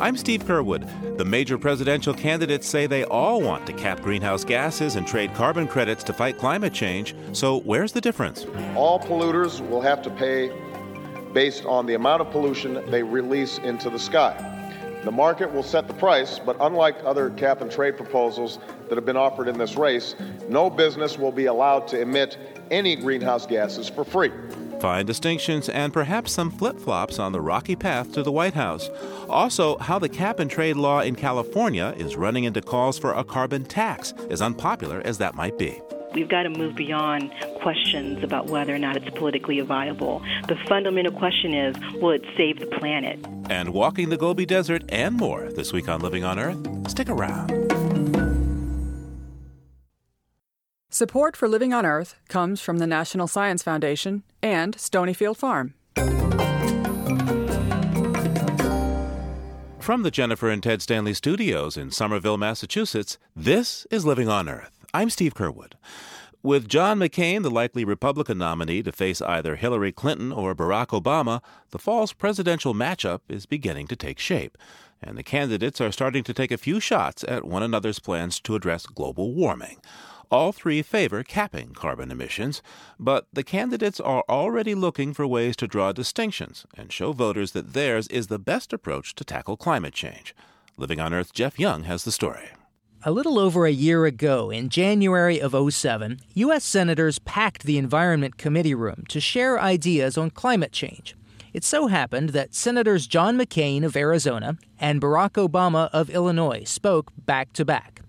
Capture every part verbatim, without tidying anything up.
I'm Steve Curwood. The major presidential candidates say they all want to cap greenhouse gases and trade carbon credits to fight climate change. So where's the difference? All polluters will have to pay based on the amount of pollution they release into the sky. The market will set the price, but unlike other cap and trade proposals that have been offered in this race, no business will be allowed to emit any greenhouse gases for free. Fine distinctions and perhaps some flip-flops on the rocky path to the White House. Also, how the cap-and-trade law in California is running into calls for a carbon tax, as unpopular as that might be. We've got to move beyond questions about whether or not it's politically viable. The fundamental question is, will it save the planet? And walking the Gobi Desert and more this week on Living on Earth. Stick around. Support for Living on Earth comes from the National Science Foundation and Stonyfield Farm. From the Jennifer and Ted Stanley studios in Somerville, Massachusetts, this is Living on Earth. I'm Steve Curwood. With John McCain, the likely Republican nominee to face either Hillary Clinton or Barack Obama, the fall's presidential matchup is beginning to take shape. And the candidates are starting to take a few shots at one another's plans to address global warming. All three favor capping carbon emissions, but the candidates are already looking for ways to draw distinctions and show voters that theirs is the best approach to tackle climate change. Living on Earth's Jeff Young has the story. A little over a year ago, in January of oh seven, U S senators packed the Environment Committee room to share ideas on climate change. It so happened that Senators John McCain of Arizona and Barack Obama of Illinois spoke back-to-back.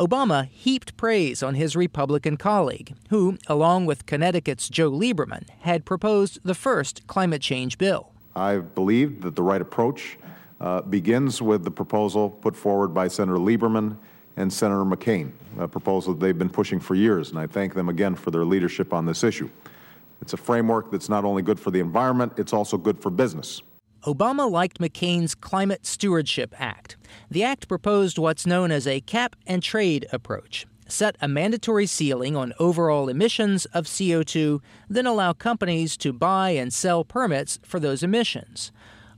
Obama heaped praise on his Republican colleague, who, along with Connecticut's Joe Lieberman, had proposed the first climate change bill. I believed that the right approach uh, begins with the proposal put forward by Senator Lieberman and Senator McCain, a proposal they've been pushing for years, and I thank them again for their leadership on this issue. It's a framework that's not only good for the environment, it's also good for business. Obama liked McCain's Climate Stewardship Act. The act proposed what's known as a cap-and-trade approach, set a mandatory ceiling on overall emissions of C O two, then allow companies to buy and sell permits for those emissions.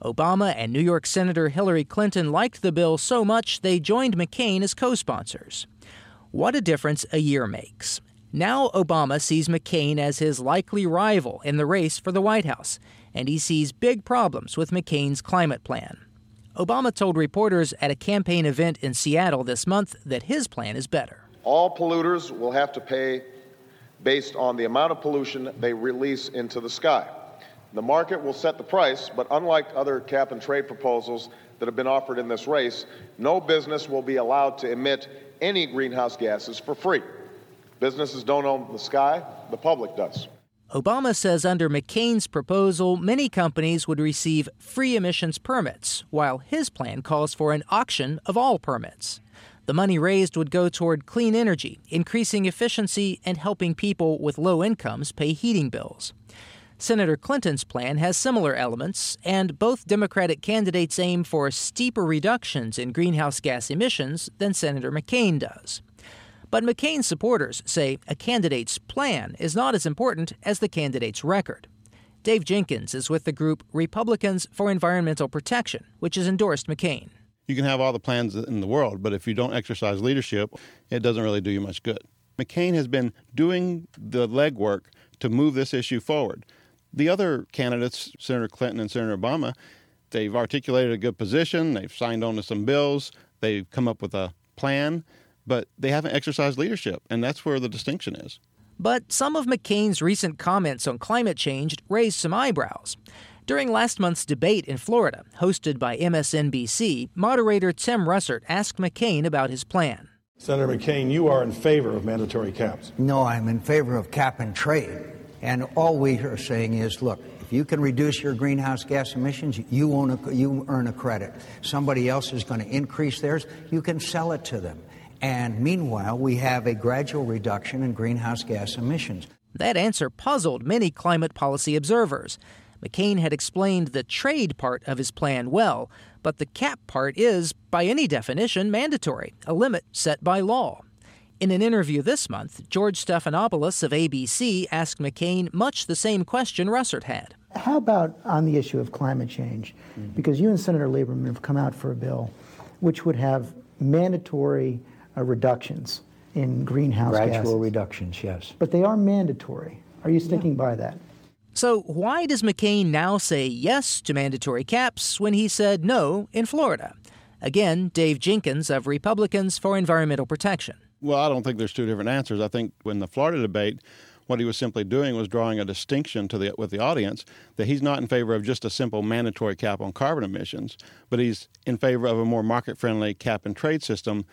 Obama and New York Senator Hillary Clinton liked the bill so much they joined McCain as co-sponsors. What a difference a year makes. Now Obama sees McCain as his likely rival in the race for the White House, and he sees big problems with McCain's climate plan. Obama told reporters at a campaign event in Seattle this month that his plan is better. All polluters will have to pay based on the amount of pollution they release into the sky. The market will set the price, but unlike other cap-and-trade proposals that have been offered in this race, no business will be allowed to emit any greenhouse gases for free. Businesses don't own the sky, the public does. Obama says under McCain's proposal, many companies would receive free emissions permits, while his plan calls for an auction of all permits. The money raised would go toward clean energy, increasing efficiency, and helping people with low incomes pay heating bills. Senator Clinton's plan has similar elements, and both Democratic candidates aim for steeper reductions in greenhouse gas emissions than Senator McCain does. But McCain's supporters say a candidate's plan is not as important as the candidate's record. Dave Jenkins is with the group Republicans for Environmental Protection, which has endorsed McCain. You can have all the plans in the world, but if you don't exercise leadership, it doesn't really do you much good. McCain has been doing the legwork to move this issue forward. The other candidates, Senator Clinton and Senator Obama, they've articulated a good position, they've signed on to some bills, they've come up with a plan, but they haven't exercised leadership, and that's where the distinction is. But some of McCain's recent comments on climate change raised some eyebrows. During last month's debate in Florida, hosted by M S N B C, moderator Tim Russert asked McCain about his plan. Senator McCain, you are in favor of mandatory caps. No, I'm in favor of cap and trade. And all we are saying is, look, if you can reduce your greenhouse gas emissions, you own a, you earn a credit. Somebody else is going to increase theirs. You can sell it to them. And meanwhile, we have a gradual reduction in greenhouse gas emissions. That answer puzzled many climate policy observers. McCain had explained the trade part of his plan well, but the cap part is, by any definition, mandatory, a limit set by law. In an interview this month, George Stephanopoulos of A B C asked McCain much the same question Russert had. How about on the issue of climate change? Mm-hmm. Because you and Senator Lieberman have come out for a bill which would have mandatory uh, reductions in greenhouse Gradual gases. Gradual reductions, yes. But they are mandatory. Are you sticking yeah. by that? So why does McCain now say yes to mandatory caps when he said no in Florida? Again, Dave Jenkins of Republicans for Environmental Protection. Well, I don't think there's two different answers. I think in the Florida debate, what he was simply doing was drawing a distinction to the, with the audience that he's not in favor of just a simple mandatory cap on carbon emissions, but he's in favor of a more market-friendly cap and trade system.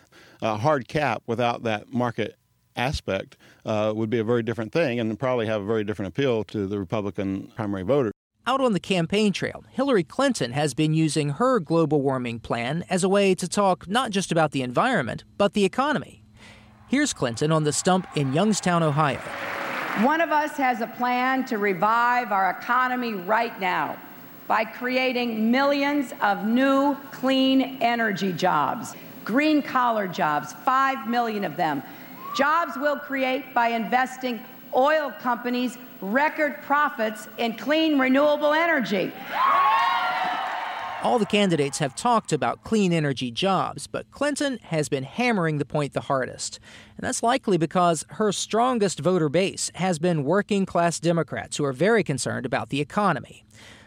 A hard cap without that market aspect uh, would be a very different thing and probably have a very different appeal to the Republican primary voter. Out on the campaign trail, Hillary Clinton has been using her global warming plan as a way to talk not just about the environment, but the economy. Here's Clinton on the stump in Youngstown, Ohio. One of us has a plan to revive our economy right now by creating millions of new clean energy jobs, green-collar jobs, five million of them. Jobs we'll create by investing oil companies' record profits in clean, renewable energy. All the candidates have talked about clean energy jobs, but Clinton has been hammering the point the hardest. And that's likely because her strongest voter base has been working-class Democrats who are very concerned about the economy.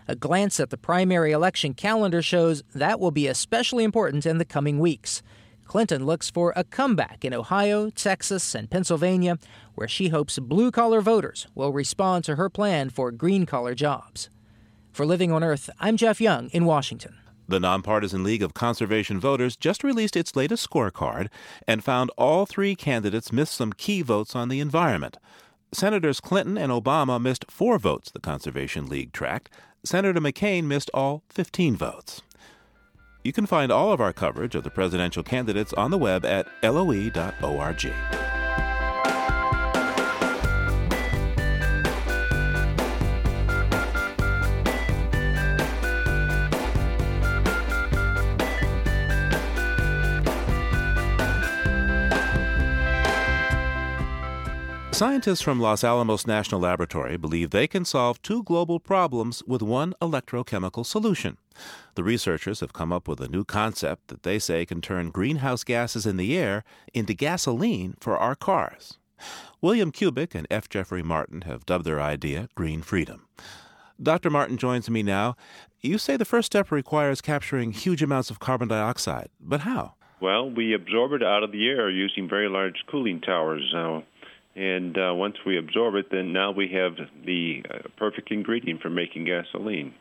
A glance at the primary election calendar shows that will be especially important in the coming weeks. Clinton looks for a comeback in Ohio, Texas, and Pennsylvania, where she hopes blue-collar voters will respond to her plan for green-collar jobs. For Living on Earth, I'm Jeff Young in Washington. The Nonpartisan League of Conservation Voters just released its latest scorecard and found all three candidates missed some key votes on the environment. Senators Clinton and Obama missed four votes the Conservation League tracked. Senator McCain missed all fifteen votes. You can find all of our coverage of the presidential candidates on the web at L O E dot org. Scientists from Los Alamos National Laboratory believe they can solve two global problems with one electrochemical solution. The researchers have come up with a new concept that they say can turn greenhouse gases in the air into gasoline for our cars. William Kubik and F. Jeffrey Martin have dubbed their idea Green Freedom. Doctor Martin joins me now. You say the first step requires capturing huge amounts of carbon dioxide, but how? Well, we absorb it out of the air using very large cooling towers. Uh, And uh, once we absorb it, then now we have the uh, perfect ingredient for making gasoline.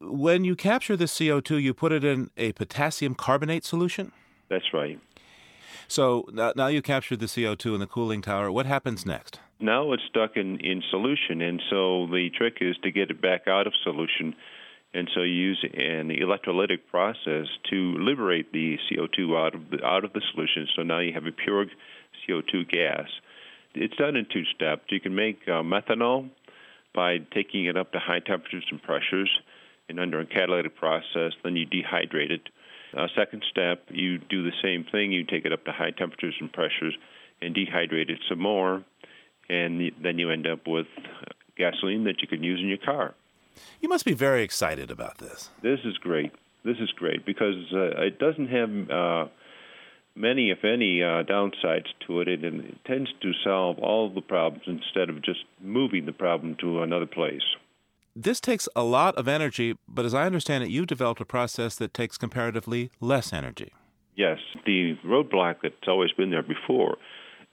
When you capture the C O two, you put it in a potassium carbonate solution? That's right. So now, now you capture the C O two in the cooling tower. What happens next? Now it's stuck in, in solution, and so the trick is to get it back out of solution. And so you use an electrolytic process to liberate the C O two out of the, out of the solution. So now you have a pure C O two gas. It's done in two steps. You can make uh, methanol by taking it up to high temperatures and pressures, and under a catalytic process, then you dehydrate it. Uh, second step, you do the same thing. You take it up to high temperatures and pressures and dehydrate it some more, and then you end up with gasoline that you can use in your car. You must be very excited about this. This is great. This is great because uh, it doesn't have... Uh, many, if any, uh, downsides to it, and it tends to solve all the problems instead of just moving the problem to another place. This takes a lot of energy, but as I understand it, you developed a process that takes comparatively less energy. Yes. The roadblock that's always been there before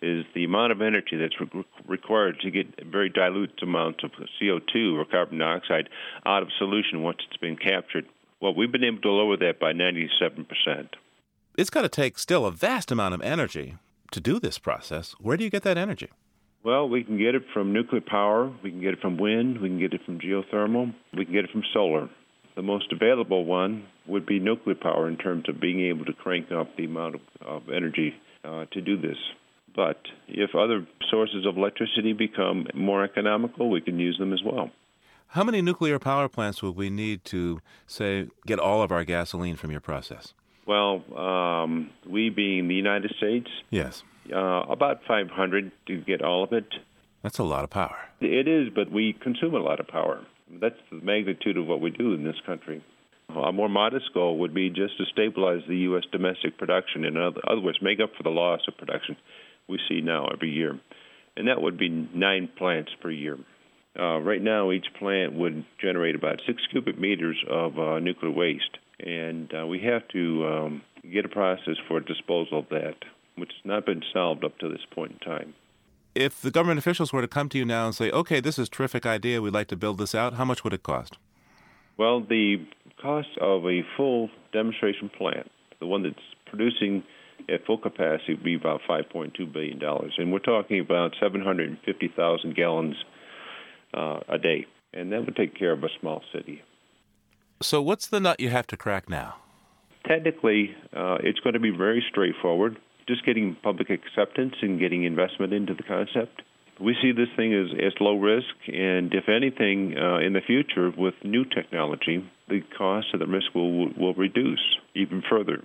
is the amount of energy that's re- required to get very dilute amounts of C O two or carbon dioxide out of solution once it's been captured. Well, we've been able to lower that by ninety-seven percent. It's got to take still a vast amount of energy to do this process. Where do you get that energy? Well, we can get it from nuclear power. We can get it from wind. We can get it from geothermal. We can get it from solar. The most available one would be nuclear power in terms of being able to crank up the amount of, of energy uh, to do this. But if other sources of electricity become more economical, we can use them as well. How many nuclear power plants would we need to, say, get all of our gasoline from your process? Well, um, we being the United States, yes, uh, about five hundred to get all of it. That's a lot of power. It is, but we consume a lot of power. That's the magnitude of what we do in this country. A more modest goal would be just to stabilize the U S domestic production. In other words, make up for the loss of production we see now every year. And that would be nine plants per year. Uh, right now, each plant would generate about six cubic meters of uh, nuclear waste. And uh, we have to um, get a process for disposal of that, which has not been solved up to this point in time. If the government officials were to come to you now and say, okay, this is a terrific idea, we'd like to build this out, how much would it cost? Well, the cost of a full demonstration plant, the one that's producing at full capacity, would be about five point two billion dollars. And we're talking about seven hundred fifty thousand gallons uh, a day. And that would take care of a small city. So what's the nut you have to crack now? Technically, uh, it's going to be very straightforward, just getting public acceptance and getting investment into the concept. We see this thing as, as low risk, and if anything, uh, in the future, with new technology, the cost and the risk will will reduce even further.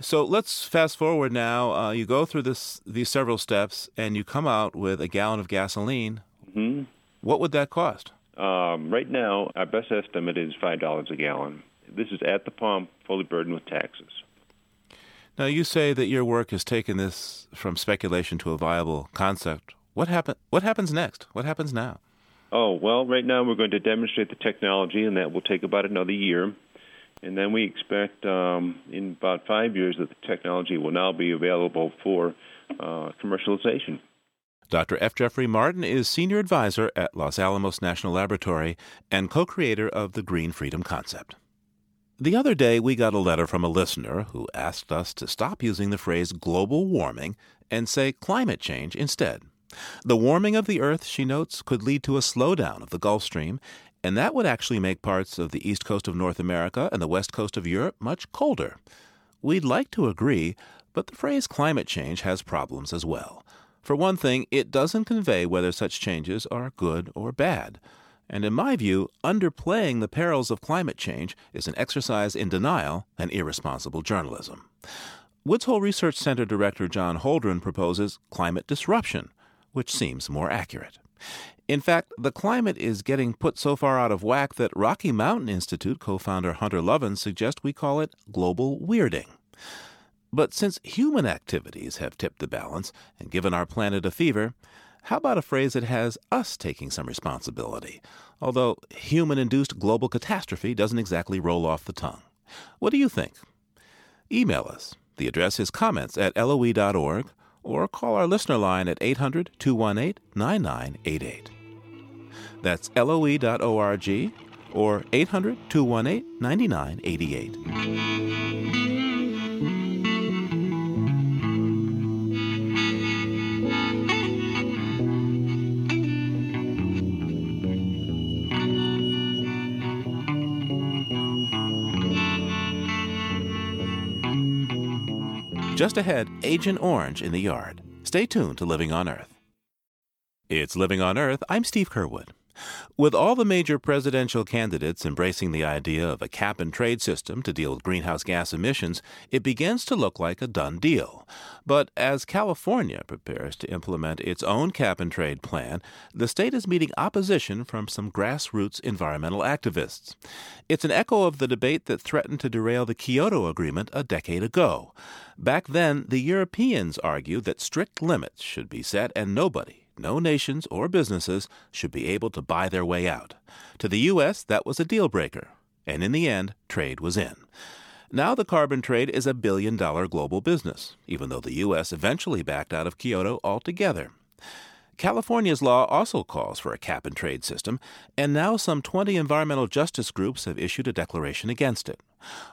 So let's fast forward now. Uh, you go through this these several steps, and you come out with a gallon of gasoline. Mm-hmm. What would that cost? Um, right now, our best estimate is five dollars a gallon. This is at the pump, fully burdened with taxes. Now, you say that your work has taken this from speculation to a viable concept. What happen- What happens next? What happens now? Oh, well, right now we're going to demonstrate the technology, and that will take about another year. And then we expect um, in about five years that the technology will now be available for uh, commercialization. Doctor F. Jeffrey Martin is senior advisor at Los Alamos National Laboratory and co-creator of the Green Freedom concept. The other day, we got a letter from a listener who asked us to stop using the phrase global warming and say climate change instead. The warming of the Earth, she notes, could lead to a slowdown of the Gulf Stream, and that would actually make parts of the east coast of North America and the west coast of Europe much colder. We'd like to agree, but the phrase climate change has problems as well. For one thing, it doesn't convey whether such changes are good or bad. And in my view, underplaying the perils of climate change is an exercise in denial and irresponsible journalism. Woods Hole Research Center Director John Holdren proposes climate disruption, which seems more accurate. In fact, the climate is getting put so far out of whack that Rocky Mountain Institute co-founder Hunter Lovin suggests we call it global weirding. But since human activities have tipped the balance and given our planet a fever, how about a phrase that has us taking some responsibility? Although human-induced global catastrophe doesn't exactly roll off the tongue. What do you think? Email us. The address is comments at L O E dot org. Or call our listener line at eight hundred, two one eight, nine nine eight eight. That's L O E dot org or eight hundred, two one eight, nine nine eight eight. Just ahead, Agent Orange in the yard. Stay tuned to Living on Earth. It's Living on Earth. I'm Steve Curwood. With all the major presidential candidates embracing the idea of a cap-and-trade system to deal with greenhouse gas emissions, it begins to look like a done deal. But as California prepares to implement its own cap-and-trade plan, the state is meeting opposition from some grassroots environmental activists. It's an echo of the debate that threatened to derail the Kyoto Agreement a decade ago. Back then, the Europeans argued that strict limits should be set and nobody, no nations or businesses, should be able to buy their way out. To the U S, that was a deal-breaker. And in the end, trade was in. Now the carbon trade is a billion-dollar global business, even though the U S eventually backed out of Kyoto altogether. California's law also calls for a cap-and-trade system, and now some twenty environmental justice groups have issued a declaration against it.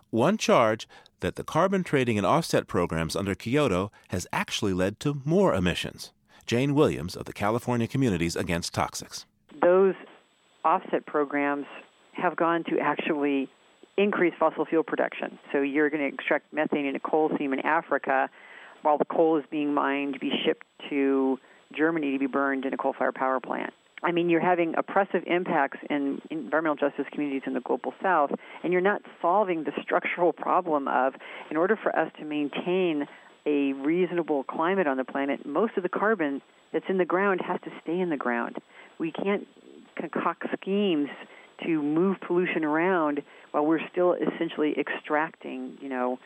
One charge, that the carbon trading and offset programs under Kyoto has actually led to more emissions. Jane Williams of the California Communities Against Toxics. Those offset programs have gone to actually increase fossil fuel production. So you're going to extract methane into coal seam in Africa while the coal is being mined to be shipped to Germany to be burned in a coal-fired power plant. I mean, you're having oppressive impacts in environmental justice communities in the Global South, and you're not solving the structural problem of, in order for us to maintain a reasonable climate on the planet, most of the carbon that's in the ground has to stay in the ground. We can't concoct schemes to move pollution around while we're still essentially extracting, you know,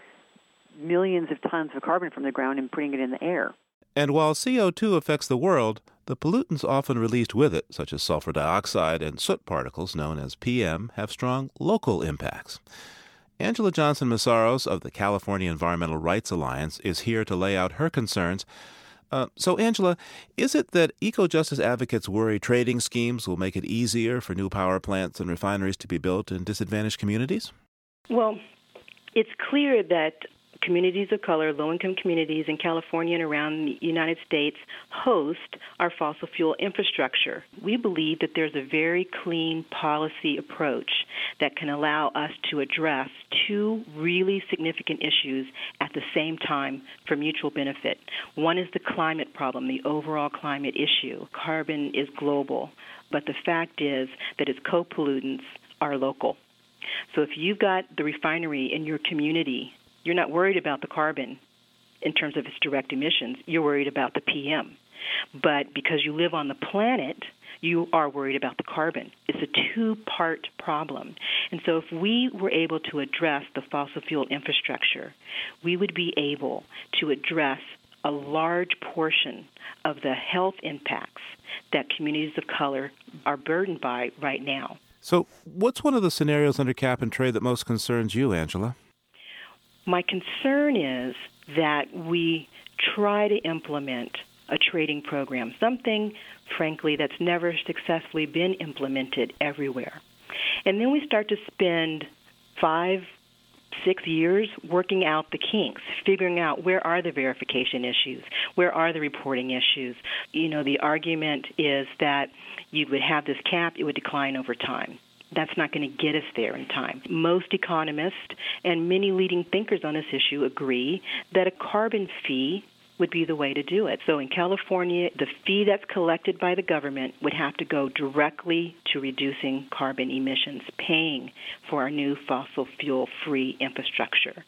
millions of tons of carbon from the ground and putting it in the air. And while C O two affects the world, the pollutants often released with it, such as sulfur dioxide and soot particles known as P M, have strong local impacts. Angela Johnson-Massaros of the California Environmental Rights Alliance is here to lay out her concerns. Uh, so, Angela, is it that eco-justice advocates worry trading schemes will make it easier for new power plants and refineries to be built in disadvantaged communities? Well, it's clear that communities of color, low-income communities in California and around the United States host our fossil fuel infrastructure. We believe that there's a very clean policy approach that can allow us to address two really significant issues at the same time for mutual benefit. One is the climate problem, the overall climate issue. Carbon is global, but the fact is that its co-pollutants are local. So if you've got the refinery in your community, you're not worried about the carbon in terms of its direct emissions. You're worried about the P M. But because you live on the planet, you are worried about the carbon. It's a two-part problem. And so if we were able to address the fossil fuel infrastructure, we would be able to address a large portion of the health impacts that communities of color are burdened by right now. So what's one of the scenarios under cap and trade that most concerns you, Angela? My concern is that we try to implement a trading program, something, frankly, that's never successfully been implemented everywhere. And then we start to spend five, six years working out the kinks, figuring out where are the verification issues, where are the reporting issues. You know, the argument is that you would have this cap, it would decline over time. That's not going to get us there in time. Most economists and many leading thinkers on this issue agree that a carbon fee would be the way to do it. So in California, the fee that's collected by the government would have to go directly to reducing carbon emissions, paying for our new fossil fuel-free infrastructure.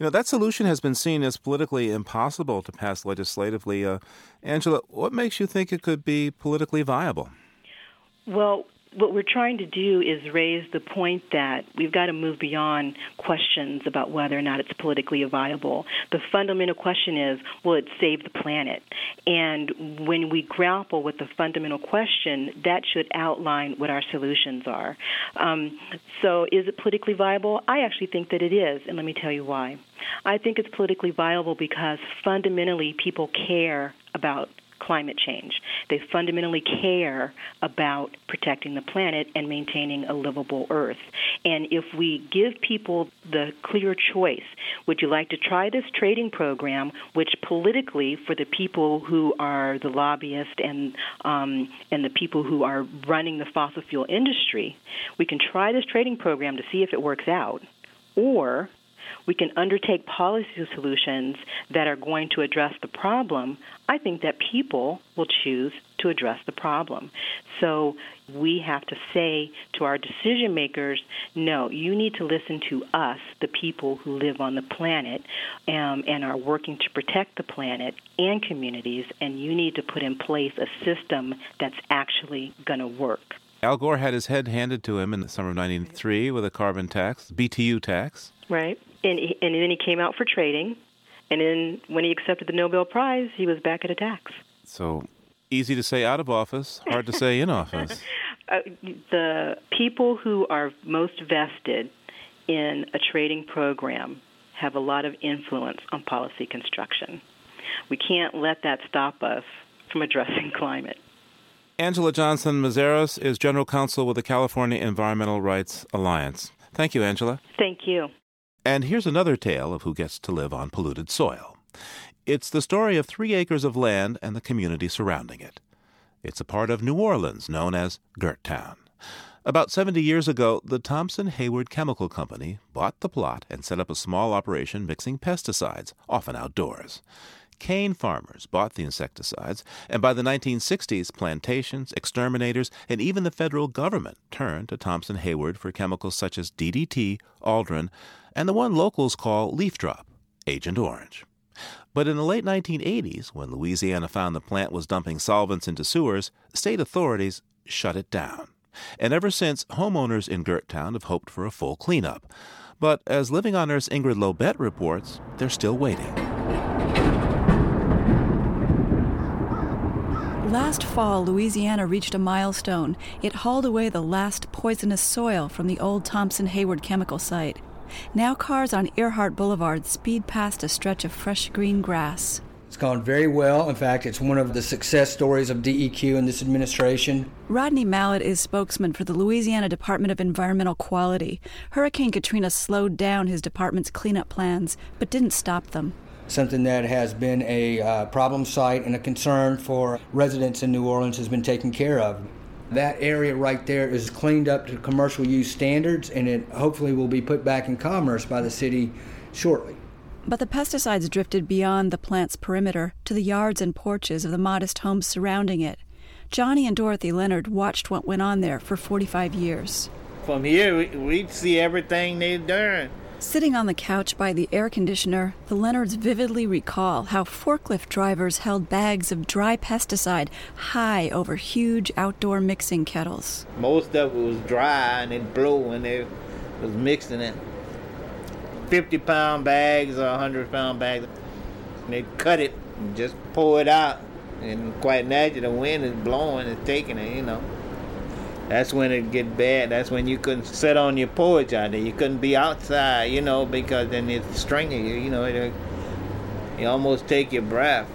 You know, that solution has been seen as politically impossible to pass legislatively. Uh, Angela, what makes you think it could be politically viable? Well, what we're trying to do is raise the point that we've got to move beyond questions about whether or not it's politically viable. The fundamental question is, will it save the planet? And when we grapple with the fundamental question, that should outline what our solutions are. Um, so is it politically viable? I actually think that it is, and let me tell you why. I think it's politically viable because fundamentally people care about climate change. They fundamentally care about protecting the planet and maintaining a livable Earth. And if we give people the clear choice, would you like to try this trading program, which politically for the people who are the lobbyists and um, and the people who are running the fossil fuel industry, we can try this trading program to see if it works out, or we can undertake policy solutions that are going to address the problem, I think that people will choose to address the problem. So we have to say to our decision makers, no, you need to listen to us, the people who live on the planet um, and are working to protect the planet and communities, and you need to put in place a system that's actually going to work. Al Gore had his head handed to him in the summer of nineteen ninety-three with a carbon tax, B T U tax. Right. And, and then he came out for trading. And then when he accepted the Nobel Prize, he was back at a tax. So easy to say out of office, hard to say in office. Uh, the people who are most vested in a trading program have a lot of influence on policy construction. We can't let that stop us from addressing climate. Angela Johnson-Massaros is General Counsel with the California Environmental Rights Alliance. Thank you, Angela. Thank you. And here's another tale of who gets to live on polluted soil. It's the story of three acres of land and the community surrounding it. It's a part of New Orleans known as Gert Town. About seventy years ago, the Thompson-Hayward Chemical Company bought the plot and set up a small operation mixing pesticides, often outdoors. Cane farmers bought the insecticides, and by the nineteen sixties, plantations, exterminators, and even the federal government turned to Thompson-Hayward for chemicals such as D D T, Aldrin, and the one locals call leaf drop, Agent Orange. But in the late nineteen eighties, when Louisiana found the plant was dumping solvents into sewers, state authorities shut it down. And ever since, homeowners in Gerttown have hoped for a full cleanup. But as Living on Earth's Ingrid Lobet reports, they're still waiting. Last fall, Louisiana reached a milestone. It hauled away the last poisonous soil from the old Thompson-Hayward chemical site. Now cars on Earhart Boulevard speed past a stretch of fresh green grass. It's gone very well. In fact, it's one of the success stories of D E Q and this administration. Rodney Mallett is spokesman for the Louisiana Department of Environmental Quality. Hurricane Katrina slowed down his department's cleanup plans, but didn't stop them. Something that has been a uh, problem site and a concern for residents in New Orleans has been taken care of. That area right there is cleaned up to commercial use standards, and it hopefully will be put back in commerce by the city shortly. But the pesticides drifted beyond the plant's perimeter to the yards and porches of the modest homes surrounding it. Johnny and Dorothy Leonard watched what went on there for forty-five years. From here, we, we'd see everything they'd done. Sitting on the couch by the air conditioner, the Leonards vividly recall how forklift drivers held bags of dry pesticide high over huge outdoor mixing kettles. Most of it was dry, and it blew, and they was mixing it. fifty-pound bags or one hundred-pound bags. And they cut it and just pour it out. And quite naturally, the wind is blowing and taking it, you know. That's when it get bad. That's when you couldn't sit on your porch out there. You couldn't be outside, you know, because then it's stringing you, you know. It, you almost take your breath.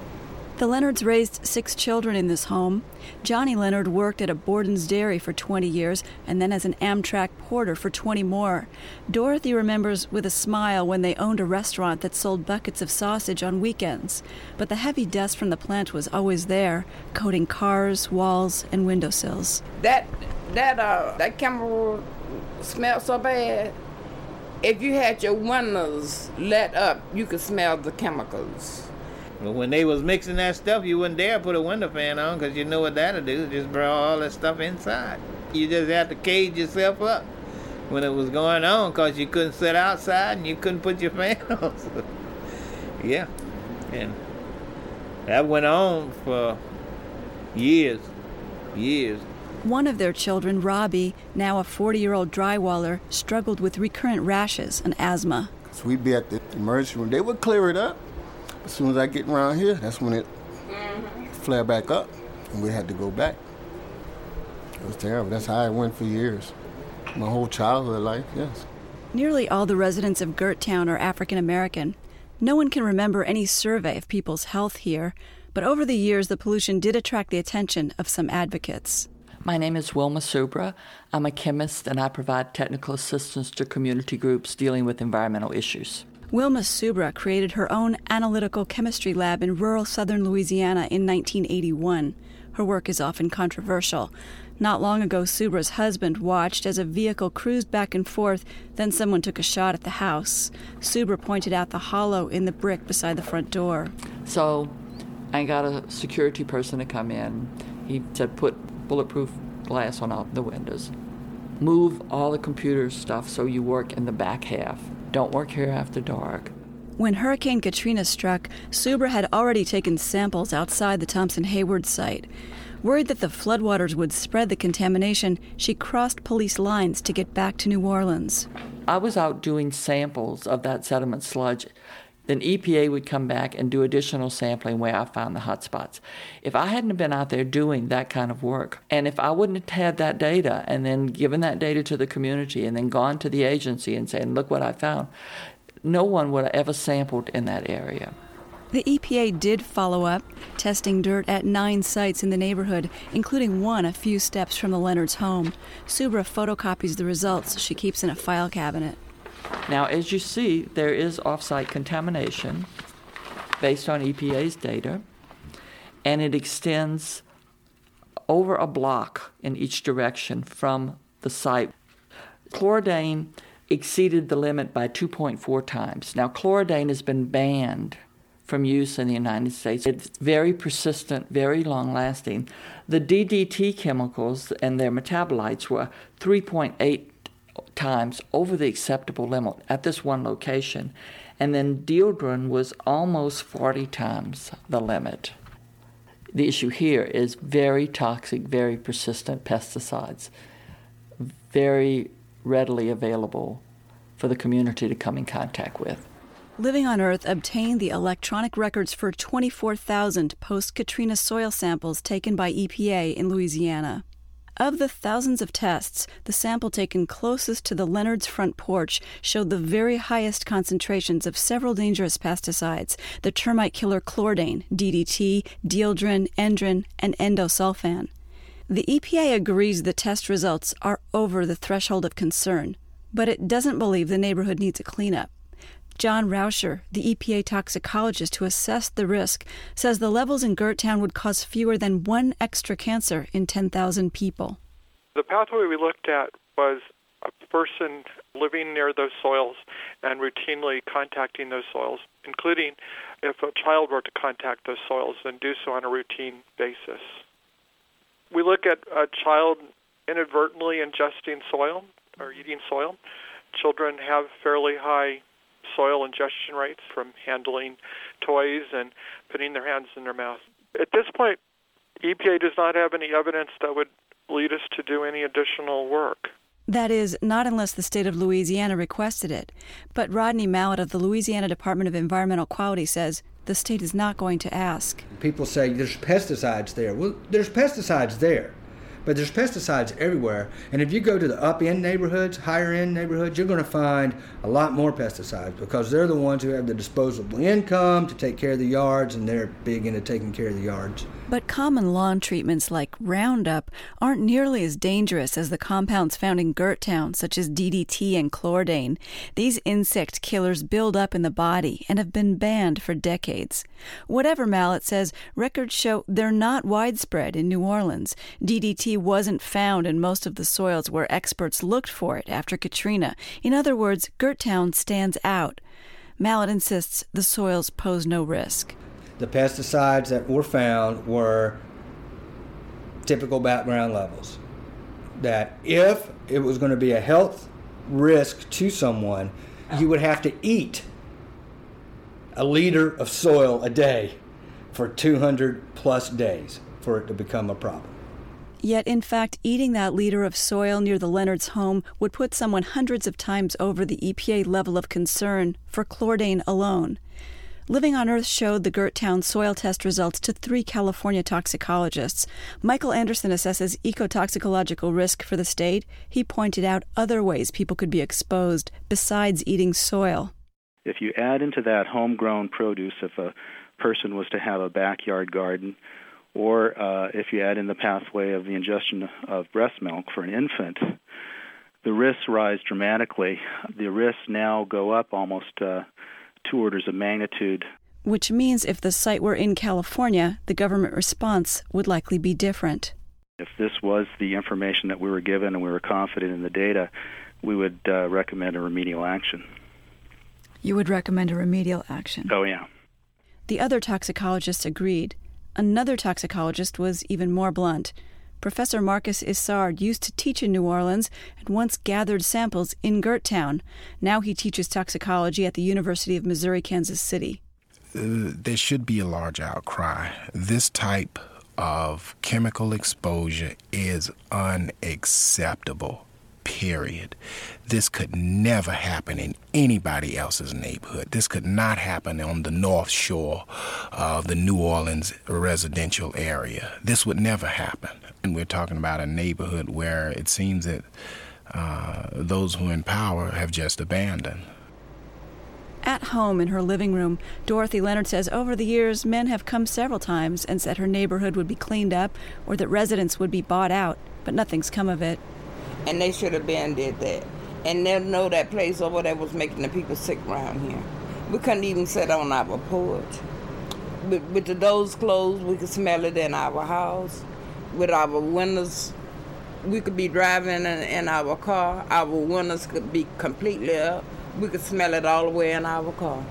The Leonards raised six children in this home. Johnny Leonard worked at a Borden's dairy for twenty years and then as an Amtrak porter for twenty more. Dorothy remembers with a smile when they owned a restaurant that sold buckets of sausage on weekends. But the heavy dust from the plant was always there, coating cars, walls, and windowsills. That that uh, that chemical smelled so bad. If you had your windows let up, you could smell the chemicals. When they was mixing that stuff, you wouldn't dare put a window fan on because you know what that'll do, just bring all that stuff inside. You just had to cage yourself up when it was going on because you couldn't sit outside and you couldn't put your fan on. So, yeah, and that went on for years, years. One of their children, Robbie, now a forty-year-old drywaller, struggled with recurrent rashes and asthma. So we'd be at the emergency room. They would clear it up. As soon as I get around here, that's when it mm-hmm. flared back up, and we had to go back. It was terrible. That's how it went for years. My whole childhood life, yes. Nearly all the residents of Gerttown are African American. No one can remember any survey of people's health here, but over the years, the pollution did attract the attention of some advocates. My name is Wilma Subra. I'm a chemist, and I provide technical assistance to community groups dealing with environmental issues. Wilma Subra created her own analytical chemistry lab in rural southern Louisiana in nineteen eighty-one. Her work is often controversial. Not long ago, Subra's husband watched as a vehicle cruised back and forth, then someone took a shot at the house. Subra pointed out the hollow in the brick beside the front door. So I got a security person to come in. He said, put bulletproof glass on all the windows. Move all the computer stuff so you work in the back half. Don't work here after dark. When Hurricane Katrina struck, Subra had already taken samples outside the Thompson-Hayward site. Worried that the floodwaters would spread the contamination, she crossed police lines to get back to New Orleans. I was out doing samples of that sediment sludge. Then E P A would come back and do additional sampling where I found the hot spots. If I hadn't been out there doing that kind of work, and if I wouldn't have had that data and then given that data to the community and then gone to the agency and saying, look what I found, no one would have ever sampled in that area. The E P A did follow up, testing dirt at nine sites in the neighborhood, including one a few steps from the Leonard's home. Subra photocopies the results she keeps in a file cabinet. Now, as you see, there is off-site contamination based on E P A's data, and it extends over a block in each direction from the site. Chlordane exceeded the limit by two point four times. Now, chlordane has been banned from use in the United States. It's very persistent, very long-lasting. The D D T chemicals and their metabolites were three point eight times over the acceptable limit at this one location. And then deodorant was almost forty times the limit. The issue here is very toxic, very persistent pesticides, very readily available for the community to come in contact with. Living on Earth obtained the electronic records for twenty-four thousand post-Katrina soil samples taken by E P A in Louisiana. Of the thousands of tests, the sample taken closest to the Leonard's front porch showed the very highest concentrations of several dangerous pesticides, the termite killer chlordane, D D T, dieldrin, endrin, and endosulfan. The E P A agrees the test results are over the threshold of concern, but it doesn't believe the neighborhood needs a cleanup. John Rauscher, the E P A toxicologist who assessed the risk, says the levels in Gerttown would cause fewer than one extra cancer in ten thousand people. The pathway we looked at was a person living near those soils and routinely contacting those soils, including if a child were to contact those soils and do so on a routine basis. We look at a child inadvertently ingesting soil or eating soil. Children have fairly high soil ingestion rates from handling toys and putting their hands in their mouth. At this point, E P A does not have any evidence that would lead us to do any additional work. That is, not unless the state of Louisiana requested it. But Rodney Mallett of the Louisiana Department of Environmental Quality says the state is not going to ask. People say there's pesticides there. Well, there's pesticides there, but there's pesticides everywhere. And if you go to the up-end neighborhoods, higher-end neighborhoods, you're going to find a lot more pesticides because they're the ones who have the disposable income to take care of the yards, and they're big into taking care of the yards. But common lawn treatments like Roundup aren't nearly as dangerous as the compounds found in Gerttown, such as D D T and chlordane. These insect killers build up in the body and have been banned for decades. Whatever Mallett says, records show they're not widespread in New Orleans. D D T wasn't found in most of the soils where experts looked for it after Katrina. In other words, Gerttown stands out. Mallett insists the soils pose no risk. The pesticides that were found were typical background levels. That if it was going to be a health risk to someone, you would have to eat a liter of soil a day for two hundred plus days for it to become a problem. Yet, in fact, eating that liter of soil near the Leonard's home would put someone hundreds of times over the E P A level of concern for chlordane alone. Living on Earth showed the Gerttown soil test results to three California toxicologists. Michael Anderson assesses ecotoxicological risk for the state. He pointed out other ways people could be exposed besides eating soil. If you add into that homegrown produce, if a person was to have a backyard garden, or uh, if you add in the pathway of the ingestion of breast milk for an infant, the risks rise dramatically. The risks now go up almost uh, two orders of magnitude. Which means if the site were in California, the government response would likely be different. If this was the information that we were given and we were confident in the data, we would uh, recommend a remedial action. You would recommend a remedial action? Oh, yeah. The other toxicologists agreed. Another toxicologist was even more blunt. Professor Marcus Issard used to teach in New Orleans and once gathered samples in Gerttown. Now he teaches toxicology at the University of Missouri, Kansas City. Uh, there should be a large outcry. This type of chemical exposure is unacceptable, period. This could never happen in anybody else's neighborhood. This could not happen on the North Shore of the New Orleans residential area. This would never happen. And we're talking about a neighborhood where it seems that uh, those who are in power have just abandoned. At home in her living room, Dorothy Leonard says over the years men have come several times and said her neighborhood would be cleaned up or that residents would be bought out, but nothing's come of it. And they should have been did that. And they'll know that place over there was making the people sick around here. We couldn't even sit on our porch. With, with the doors closed, we could smell it in our house. With our windows We could be driving in, in our car. Our windows could be completely up. We could smell it all the way in our car.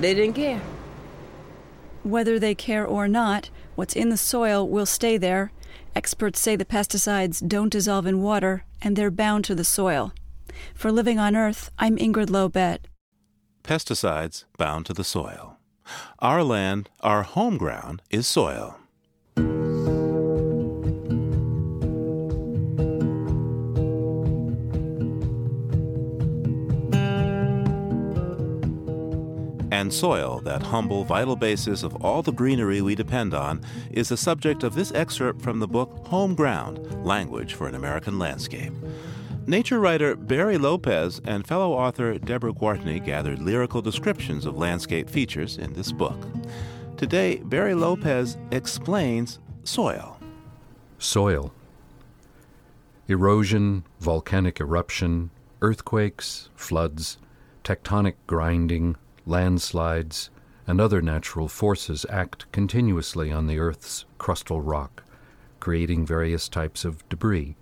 They didn't care. Whether they care or not, what's in the soil will stay there. Experts say the pesticides don't dissolve in water, and they're bound to the soil. For Living on Earth, I'm Ingrid Lobet. Pesticides bound to the soil. Our land, our home ground, is soil. And soil, that humble, vital basis of all the greenery we depend on, is the subject of this excerpt from the book Home Ground, Language for an American Landscape. Nature writer Barry Lopez and fellow author Deborah Gwartney gathered lyrical descriptions of landscape features in this book. Today, Barry Lopez explains soil. Soil. Erosion, volcanic eruption, earthquakes, floods, tectonic grinding, landslides, and other natural forces act continuously on the Earth's crustal rock, creating various types of debris,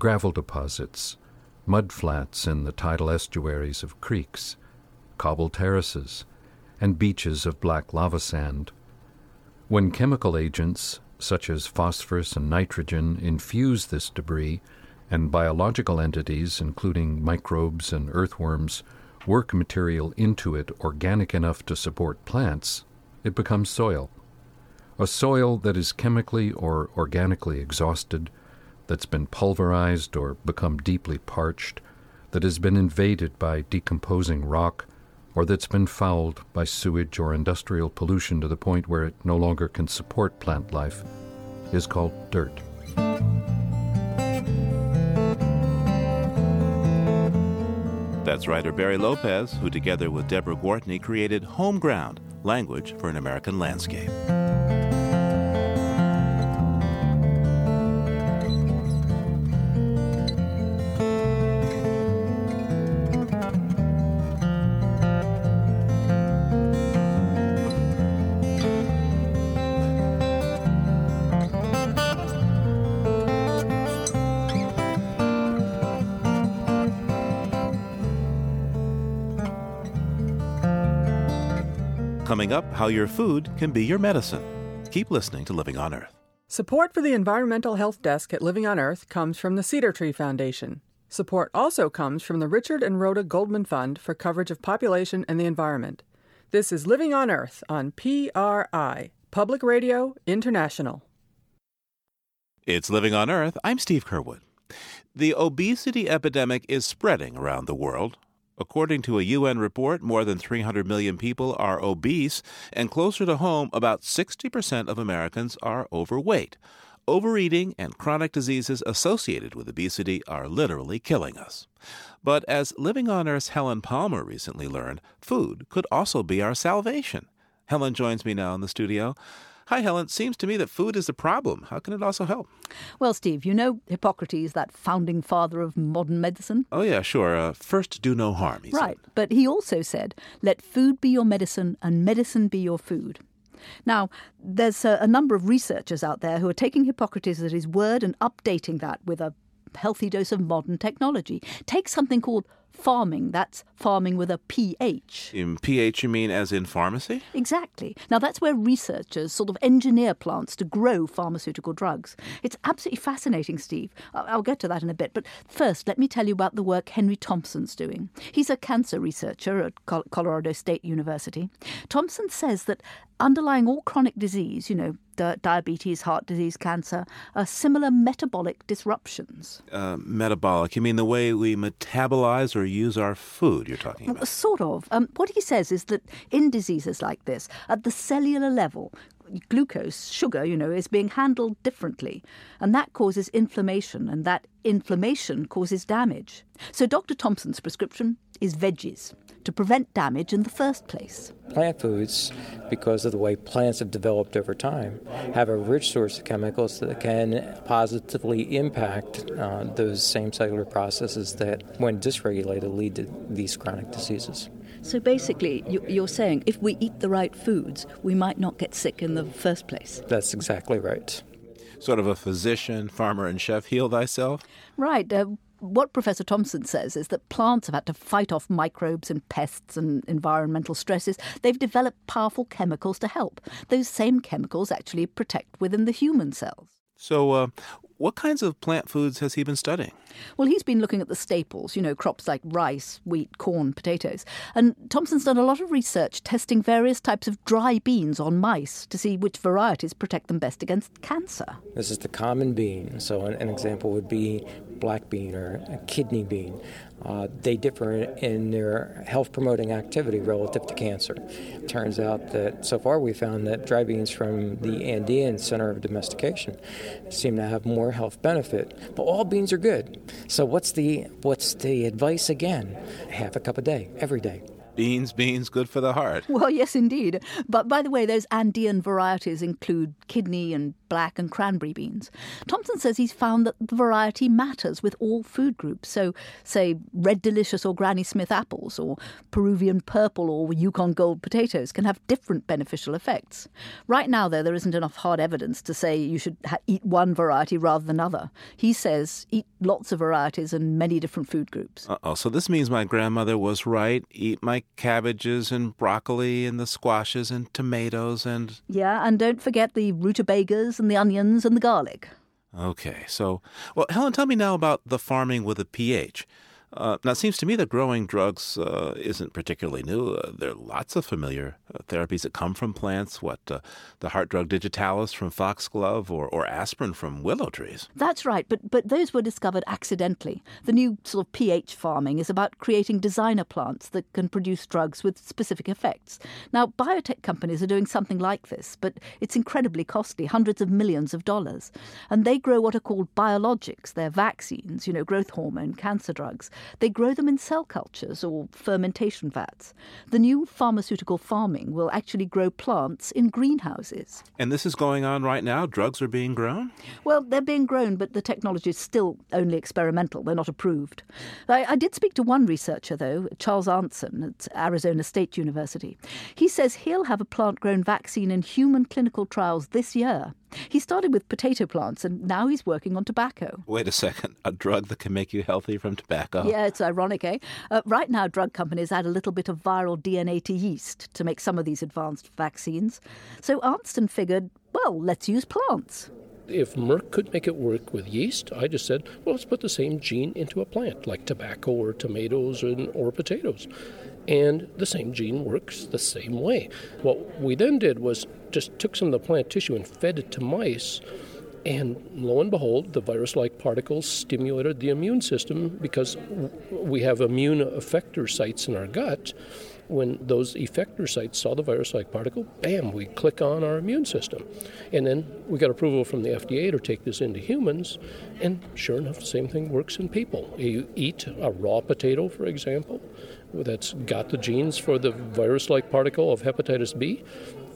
gravel deposits, mud flats in the tidal estuaries of creeks, cobble terraces, and beaches of black lava sand. When chemical agents, such as phosphorus and nitrogen, infuse this debris, and biological entities, including microbes and earthworms, work material into it organic enough to support plants, it becomes soil. A soil that is chemically or organically exhausted, that's been pulverized or become deeply parched, that has been invaded by decomposing rock, or that's been fouled by sewage or industrial pollution to the point where it no longer can support plant life, is called dirt. That's writer Barry Lopez, who together with Deborah Gwartney created Home Ground, Language for an American Landscape. Coming up, how your food can be your medicine. Keep listening to Living on Earth. Support for the Environmental Health Desk at Living on Earth comes from the Cedar Tree Foundation. Support also comes from the Richard and Rhoda Goldman Fund for coverage of population and the environment. This is Living on Earth on P R I, Public Radio International. It's Living on Earth. I'm Steve Curwood. The obesity epidemic is spreading around the world. According to a U N report, more than three hundred million people are obese, and closer to home, about sixty percent of Americans are overweight. Overeating and chronic diseases associated with obesity are literally killing us. But as Living on Earth's Helen Palmer recently learned, food could also be our salvation. Helen joins me now in the studio. Hi, Helen. Seems to me that food is the problem. How can it also help? Well, Steve, you know Hippocrates, that founding father of modern medicine? Oh, yeah, sure. Uh, first, do no harm, he right. said. But he also said, let food be your medicine and medicine be your food. Now, there's a, a number of researchers out there who are taking Hippocrates at his word and updating that with a healthy dose of modern technology. Take something called farming. That's farming with a P H. In P H you mean as in pharmacy? Exactly. Now that's where researchers sort of engineer plants to grow pharmaceutical drugs. It's absolutely fascinating, Steve. I'll get to that in a bit. But first, let me tell you about the work Henry Thompson's doing. He's a cancer researcher at Colorado State University. Thompson says that underlying all chronic disease, you know, diabetes, heart disease, cancer, are similar metabolic disruptions. Uh, metabolic, you mean the way we metabolize or use our food, you're talking about? Sort of. Um, what he says is that in diseases like this, at the cellular level, glucose, sugar, you know, is being handled differently. And that causes inflammation, and that inflammation causes damage. So Doctor Thompson's prescription is veggies to prevent damage in the first place. Plant foods, because of the way plants have developed over time, have a rich source of chemicals that can positively impact uh, those same cellular processes that, when dysregulated, lead to these chronic diseases. So basically, you, you're saying if we eat the right foods, we might not get sick in the first place. That's exactly right. sort of a physician, farmer and chef, heal thyself? Right. Uh, what Professor Thompson says is that plants have had to fight off microbes and pests and environmental stresses. They've developed powerful chemicals to help. Those same chemicals actually protect within the human cells. So uh, what kinds of plant foods has he been studying? Well, he's been looking at the staples, you know, crops like rice, wheat, corn, potatoes. And Thompson's done a lot of research testing various types of dry beans on mice to see which varieties protect them best against cancer. This is the common bean. So an, an example would be black bean or a kidney bean. Uh, they differ in their health-promoting activity relative to cancer. It turns out that so far we found that dry beans from the Andean Center of Domestication seem to have more health benefit, but all beans are good. So what's the what's the advice again? Half a cup a day, every day. Beans, beans, good for the heart. Well, yes, indeed. But by the way, those Andean varieties include kidney and black and cranberry beans. Thompson says he's found that the variety matters with all food groups. So, say, Red Delicious or Granny Smith apples or Peruvian Purple or Yukon Gold potatoes can have different beneficial effects. Right now, though, there isn't enough hard evidence to say you should ha- eat one variety rather than another. He says eat lots of varieties and many different food groups. Uh-oh, so this means my grandmother was right. Eat my cabbages and broccoli and the squashes and tomatoes and... Yeah, and don't forget the rutabagas and the onions and the garlic. Okay, so, well, Helen, tell me now about the farming with a pH. Uh, now, it seems to me that growing drugs uh, isn't particularly new. Uh, there are lots of familiar uh, therapies that come from plants, what, uh, the heart drug digitalis from foxglove or, or aspirin from willow trees. That's right, but but those were discovered accidentally. The new sort of pH farming is about creating designer plants that can produce drugs with specific effects. Now, biotech companies are doing something like this, but it's incredibly costly, hundreds of millions of dollars. And they grow what are called biologics. They're vaccines, you know, growth hormone, cancer drugs. They grow them in cell cultures or fermentation vats. The new pharmaceutical farming will actually grow plants in greenhouses. And this is going on right now? Drugs are being grown? Well, they're being grown, but the technology is still only experimental. They're not approved. I, I did speak to one researcher, though, Charles Arntzen at Arizona State University. He says he'll have a plant-grown vaccine in human clinical trials this year. He started with potato plants, and now he's working on tobacco. Wait a second. A drug that can make you healthy from tobacco? Yeah, it's ironic, eh? Uh, right now, drug companies add a little bit of viral D N A to yeast to make some of these advanced vaccines. So Arntzen figured, well, let's use plants. If Merck could make it work with yeast, I just said, well, let's put the same gene into a plant, like tobacco or tomatoes and, or potatoes. And the same gene works the same way. What we then did was just took some of the plant tissue and fed it to mice, and lo and behold, the virus-like particles stimulated the immune system because we have immune effector sites in our gut. When those effector sites saw the virus-like particle, bam, we click on our immune system. And then we got approval from the F D A to take this into humans, and sure enough, the same thing works in people. You eat a raw potato, for example, that's got the genes for the virus-like particle of hepatitis B,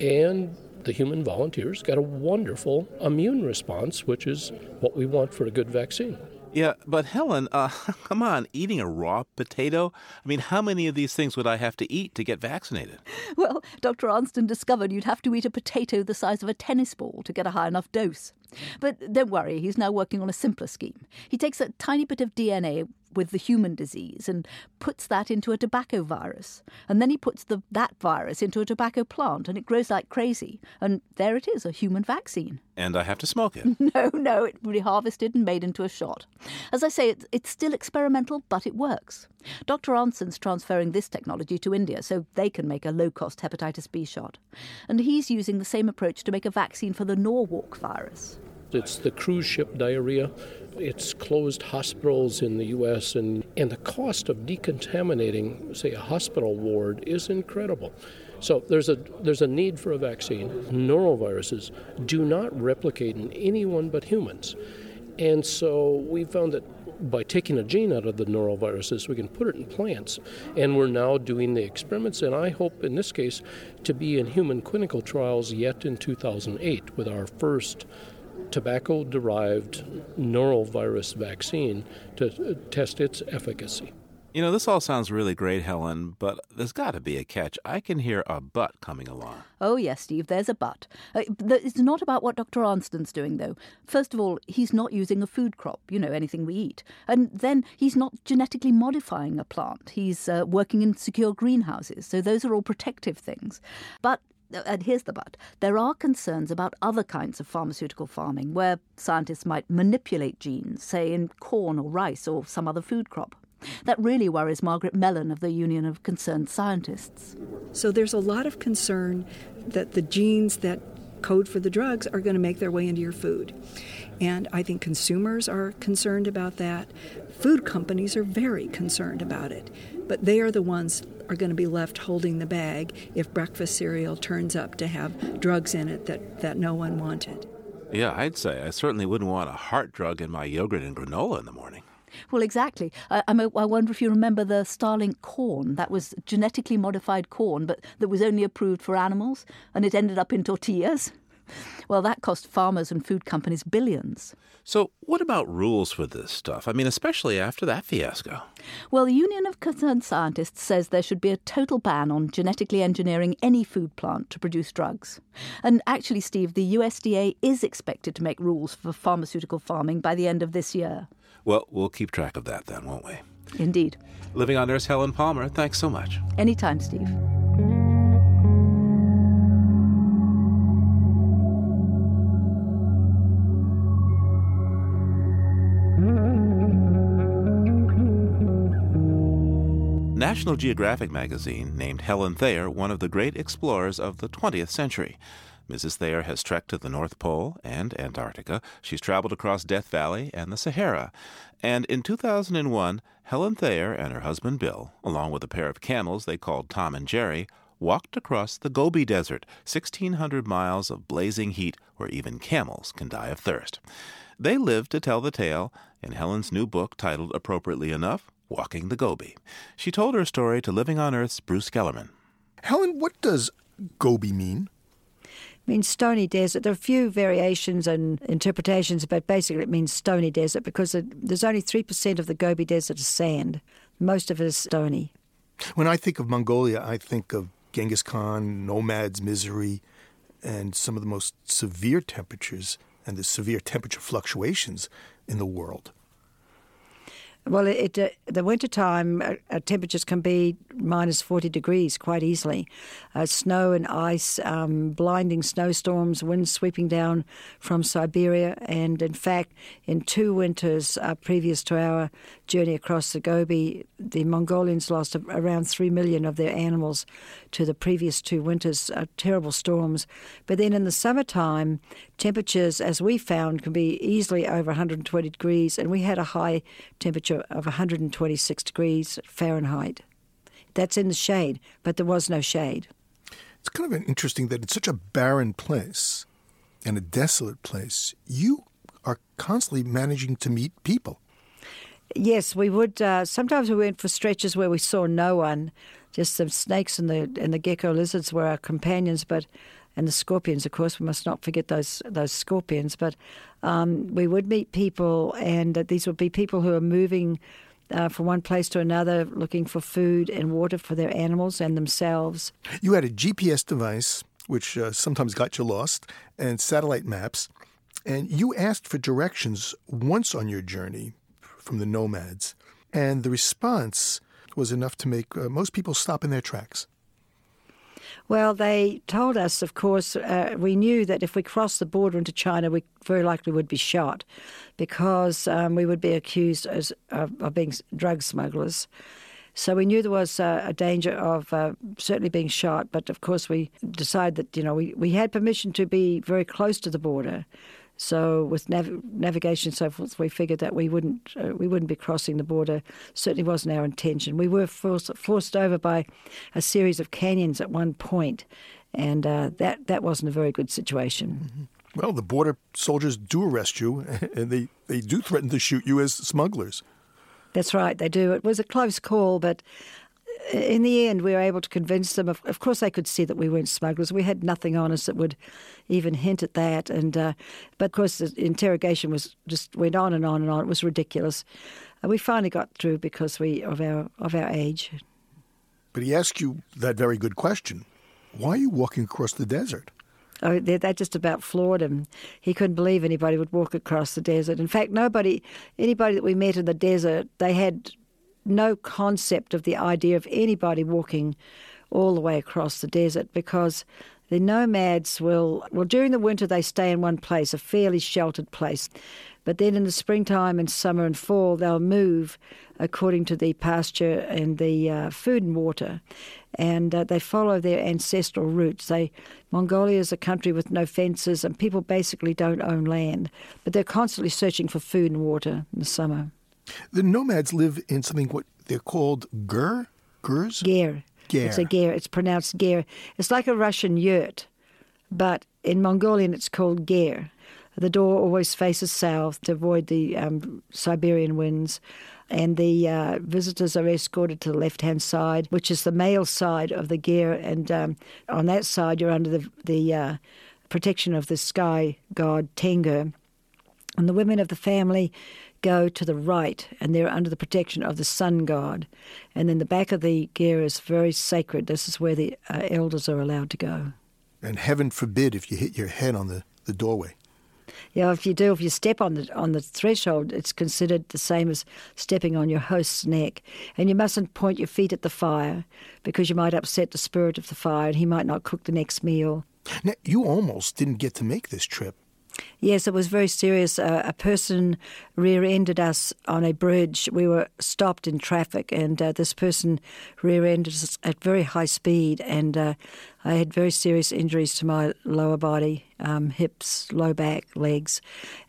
and the human volunteers got a wonderful immune response, which is what we want for a good vaccine. Yeah, but Helen, uh, come on, eating a raw potato? I mean, how many of these things would I have to eat to get vaccinated? Well, Doctor Arntzen discovered you'd have to eat a potato the size of a tennis ball to get a high enough dose. But don't worry, he's now working on a simpler scheme. He takes a tiny bit of D N A with the human disease and puts that into a tobacco virus. And then he puts the, that virus into a tobacco plant, and it grows like crazy. And there it is, a human vaccine. And I have to smoke it. No, no, it will be harvested and made into a shot. As I say, it, it's still experimental, but it works. Doctor Arntzen's transferring this technology to India so they can make a low-cost hepatitis B shot. And he's using the same approach to make a vaccine for the Norwalk virus. It's the cruise ship diarrhea. It's closed hospitals in the U S, and, and the cost of decontaminating, say, a hospital ward is incredible. So there's a there's a need for a vaccine. Noroviruses do not replicate in anyone but humans. And so we found that by taking a gene out of the noroviruses, we can put it in plants. And we're now doing the experiments, and I hope in this case to be in human clinical trials yet in two thousand eight with our first tobacco-derived norovirus vaccine to test its efficacy. You know, this all sounds really great, Helen, but there's got to be a catch. I can hear a but coming along. Oh, yes, Steve, there's a but. Uh, it's not about what Doctor Arnstein's doing, though. First of all, he's not using a food crop, you know, anything we eat. And then he's not genetically modifying a plant. He's uh, working in secure greenhouses. So those are all protective things. But and here's the but, there are concerns about other kinds of pharmaceutical farming where scientists might manipulate genes, say in corn or rice or some other food crop. That really worries Margaret Mellon of the Union of Concerned Scientists. So there's a lot of concern that the genes that code for the drugs are going to make their way into your food. And I think consumers are concerned about that. Food companies are very concerned about it. But they are the ones are going to be left holding the bag if breakfast cereal turns up to have drugs in it that, that no one wanted. Yeah, I'd say I certainly wouldn't want a heart drug in my yogurt and granola in the morning. Well, exactly. I, I wonder if you remember the Starlink corn. That was genetically modified corn, but that was only approved for animals, and it ended up in tortillas. Well, that cost farmers and food companies billions. So what about rules for this stuff? I mean, especially after that fiasco. Well, the Union of Concerned Scientists says there should be a total ban on genetically engineering any food plant to produce drugs. And actually, Steve, the U S D A is expected to make rules for pharmaceutical farming by the end of this year. Well, we'll keep track of that then, won't we? Indeed. Living on Earth's Helen Palmer, thanks so much. Anytime, Steve. National Geographic magazine named Helen Thayer one of the great explorers of the twentieth century. Missus Thayer has trekked to the North Pole and Antarctica. She's traveled across Death Valley and the Sahara. And in two thousand one, Helen Thayer and her husband Bill, along with a pair of camels they called Tom and Jerry, walked across the Gobi Desert, sixteen hundred miles of blazing heat where even camels can die of thirst. They lived to tell the tale in Helen's new book titled, appropriately enough, Walking the Gobi. She told her story to Living on Earth's Bruce Gellerman. Helen, what does Gobi mean? It means stony desert. There are a few variations and interpretations, but basically it means stony desert because there's only three percent of the Gobi Desert is sand. Most of it is stony. When I think of Mongolia, I think of Genghis Khan, nomads, misery, and some of the most severe temperatures and the severe temperature fluctuations in the world. Well, it, uh, the wintertime, uh, uh, temperatures can be minus forty degrees quite easily. Uh, snow and ice, um, blinding snowstorms, wind sweeping down from Siberia. And in fact, in two winters uh, previous to our journey across the Gobi, the Mongolians lost around three million of their animals to the previous two winters, uh, terrible storms. But then in the summertime, temperatures, as we found, can be easily over one hundred twenty degrees. And we had a high temperature of one hundred twenty-six degrees Fahrenheit. That's in the shade, but there was no shade. It's kind of interesting that it's such a barren place and a desolate place. You are constantly managing to meet people. Yes, we would. Uh, sometimes we went for stretches where we saw no one. Just the snakes and the and the gecko lizards were our companions, but and the scorpions, of course, we must not forget those those scorpions. But um, we would meet people, and these would be people who are moving uh, from one place to another, looking for food and water for their animals and themselves. You had a G P S device, which uh, sometimes got you lost, and satellite maps, and you asked for directions once on your journey from the nomads, and the response was enough to make uh, most people stop in their tracks. Well, they told us, of course, uh, we knew that if we crossed the border into China, we very likely would be shot because um, we would be accused as, of, of being drug smugglers. So we knew there was uh, a danger of uh, certainly being shot, but of course we decided that, you know, we, we had permission to be very close to the border. So with nav- navigation and so forth, we figured that we wouldn't uh, we wouldn't be crossing the border. Certainly wasn't our intention. We were forced, forced over by a series of canyons at one point, and uh, that, that wasn't a very good situation. Mm-hmm. Well, the border soldiers do arrest you, and they, they do threaten to shoot you as smugglers. That's right, they do. It was a close call, but in the end, we were able to convince them. Of, of course, they could see that we weren't smugglers. We had nothing on us that would even hint at that. And uh, but of course, the interrogation was just went on and on and on. It was ridiculous. And we finally got through because we of our of our age. But he asked you that very good question: why are you walking across the desert? Oh, that just about floored him. He couldn't believe anybody would walk across the desert. In fact, nobody, anybody that we met in the desert, they had no concept of the idea of anybody walking all the way across the desert, because the nomads will, well, during the winter they stay in one place, a fairly sheltered place. But then in the springtime and summer and fall, they'll move according to the pasture and the uh, food and water. And uh, they follow their ancestral roots. They, Mongolia is a country with no fences, and people basically don't own land. But they're constantly searching for food and water in the summer. The nomads live in something, what they're called ger? Gers? Ger. Ger. It's a ger. It's pronounced ger. It's like a Russian yurt, but in Mongolian it's called ger. The door always faces south to avoid the um, Siberian winds, and the uh, visitors are escorted to the left-hand side, which is the male side of the ger, and um, on that side you're under the, the uh, protection of the sky god Tengu. And the women of the family go to the right, and they're under the protection of the sun god. And then the back of the ger is very sacred. This is where the uh, elders are allowed to go. And heaven forbid if you hit your head on the, the doorway. Yeah, if you do, if you step on the on the threshold, it's considered the same as stepping on your host's neck. And you mustn't point your feet at the fire, because you might upset the spirit of the fire, and he might not cook the next meal. Now, you almost didn't get to make this trip. Yes, it was very serious. Uh, a person rear-ended us on a bridge. We were stopped in traffic, and uh, this person rear-ended us at very high speed, and uh, I had very serious injuries to my lower body, um, hips, low back, legs,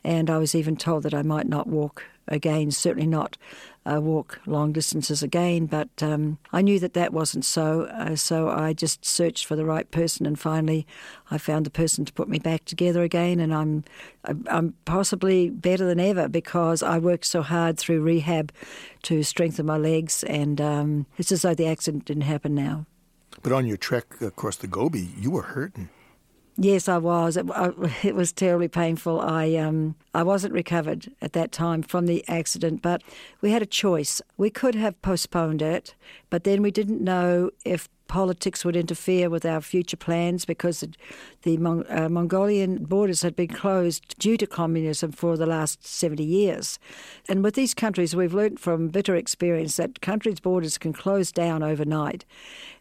and I was even told that I might not walk again, certainly not uh, walk long distances again, but um, I knew that that wasn't so, uh, so I just searched for the right person, and finally I found the person to put me back together again, and I'm I'm possibly better than ever because I worked so hard through rehab to strengthen my legs, and um, it's as though the accident didn't happen now. But on your trek across the Gobi, you were hurting. Yes, I was. It, I, it was terribly painful. I um, I wasn't recovered at that time from the accident, but we had a choice. We could have postponed it, but then we didn't know if politics would interfere with our future plans, because the, the Mon- uh, Mongolian borders had been closed due to communism for the last seventy years. And with these countries, we've learned from bitter experience that countries' borders can close down overnight.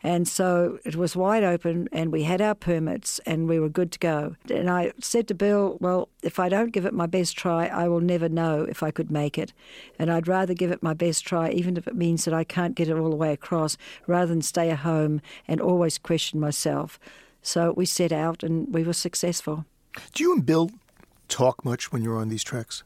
And so it was wide open, and we had our permits, and we were good to go. And I said to Bill, well, if I don't give it my best try, I will never know if I could make it. And I'd rather give it my best try, even if it means that I can't get it all the way across, rather than stay at home and always question myself. So we set out and we were successful. Do you and Bill talk much when you're on these treks?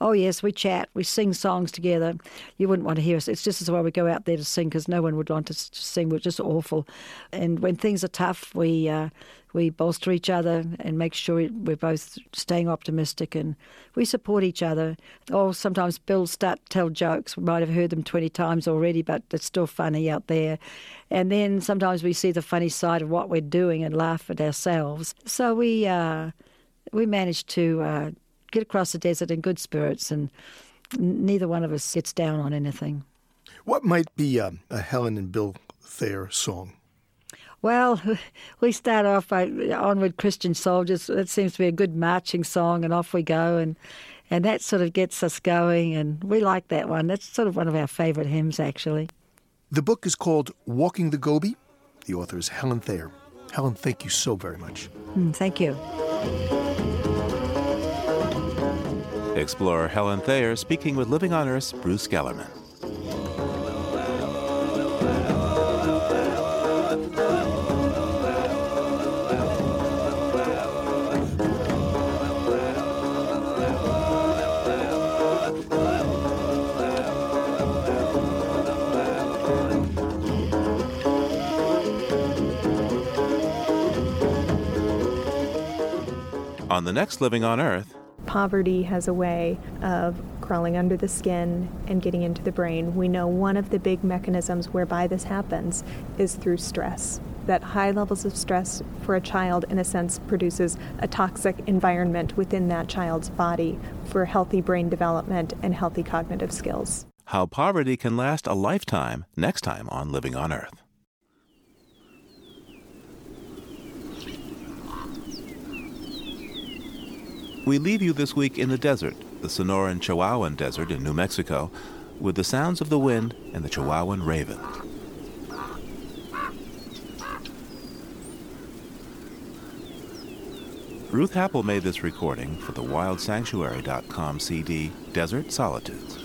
Oh, yes, we chat. We sing songs together. You wouldn't want to hear us. It's just as well we go out there to sing, because no one would want us to sing. We're just awful. And when things are tough, we uh, we bolster each other and make sure we're both staying optimistic, and we support each other. Or sometimes Bill start to tell jokes. We might have heard them twenty times already, but it's still funny out there. And then sometimes we see the funny side of what we're doing and laugh at ourselves. So we, uh, we manage to... Uh, get across the desert in good spirits, and neither one of us gets down on anything. What might be um, a Helen and Bill Thayer song? Well, we start off by Onward Christian Soldiers. That seems to be a good marching song, and off we go, and and that sort of gets us going, and we like that one. That's sort of one of our favorite hymns, actually. The book is called Walking the Gobi. The author is Helen Thayer. Helen, thank you so very much. Mm, thank you. Explorer Helen Thayer speaking with Living on Earth's Bruce Gellerman. On the next Living on Earth, poverty has a way of crawling under the skin and getting into the brain, we know one of the big mechanisms whereby this happens is through stress. That high levels of stress for a child, in a sense, produces a toxic environment within that child's body for healthy brain development and healthy cognitive skills. How poverty can last a lifetime, next time on Living on Earth. We leave you this week in the desert, the Sonoran Chihuahuan Desert in New Mexico, with the sounds of the wind and the Chihuahuan raven. Ruth Happel made this recording for the wild sanctuary dot com C D, Desert Solitudes.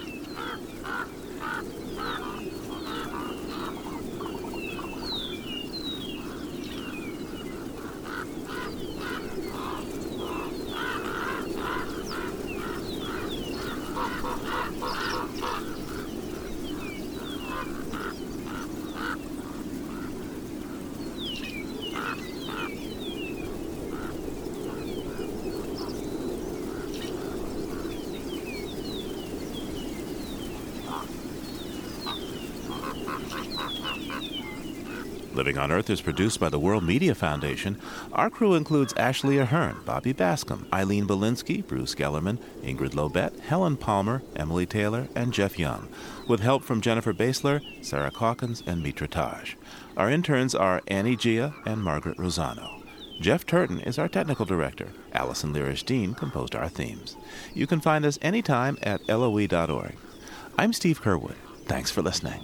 Living on Earth is produced by the World Media Foundation. Our crew includes Ashley Ahern, Bobby Bascom, Eileen Belinsky, Bruce Gellerman, Ingrid Lobet, Helen Palmer, Emily Taylor, and Jeff Young, with help from Jennifer Basler, Sarah Calkins, and Mitra Taj. Our interns are Annie Gia and Margaret Rosano. Jeff Turton is our technical director. Allison Learish-Dean composed our themes. You can find us anytime at L O E dot org. I'm Steve Curwood. Thanks for listening.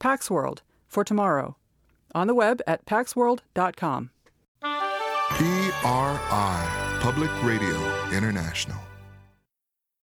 PaxWorld, for tomorrow. On the web at pax world dot com. P R I, Public Radio International.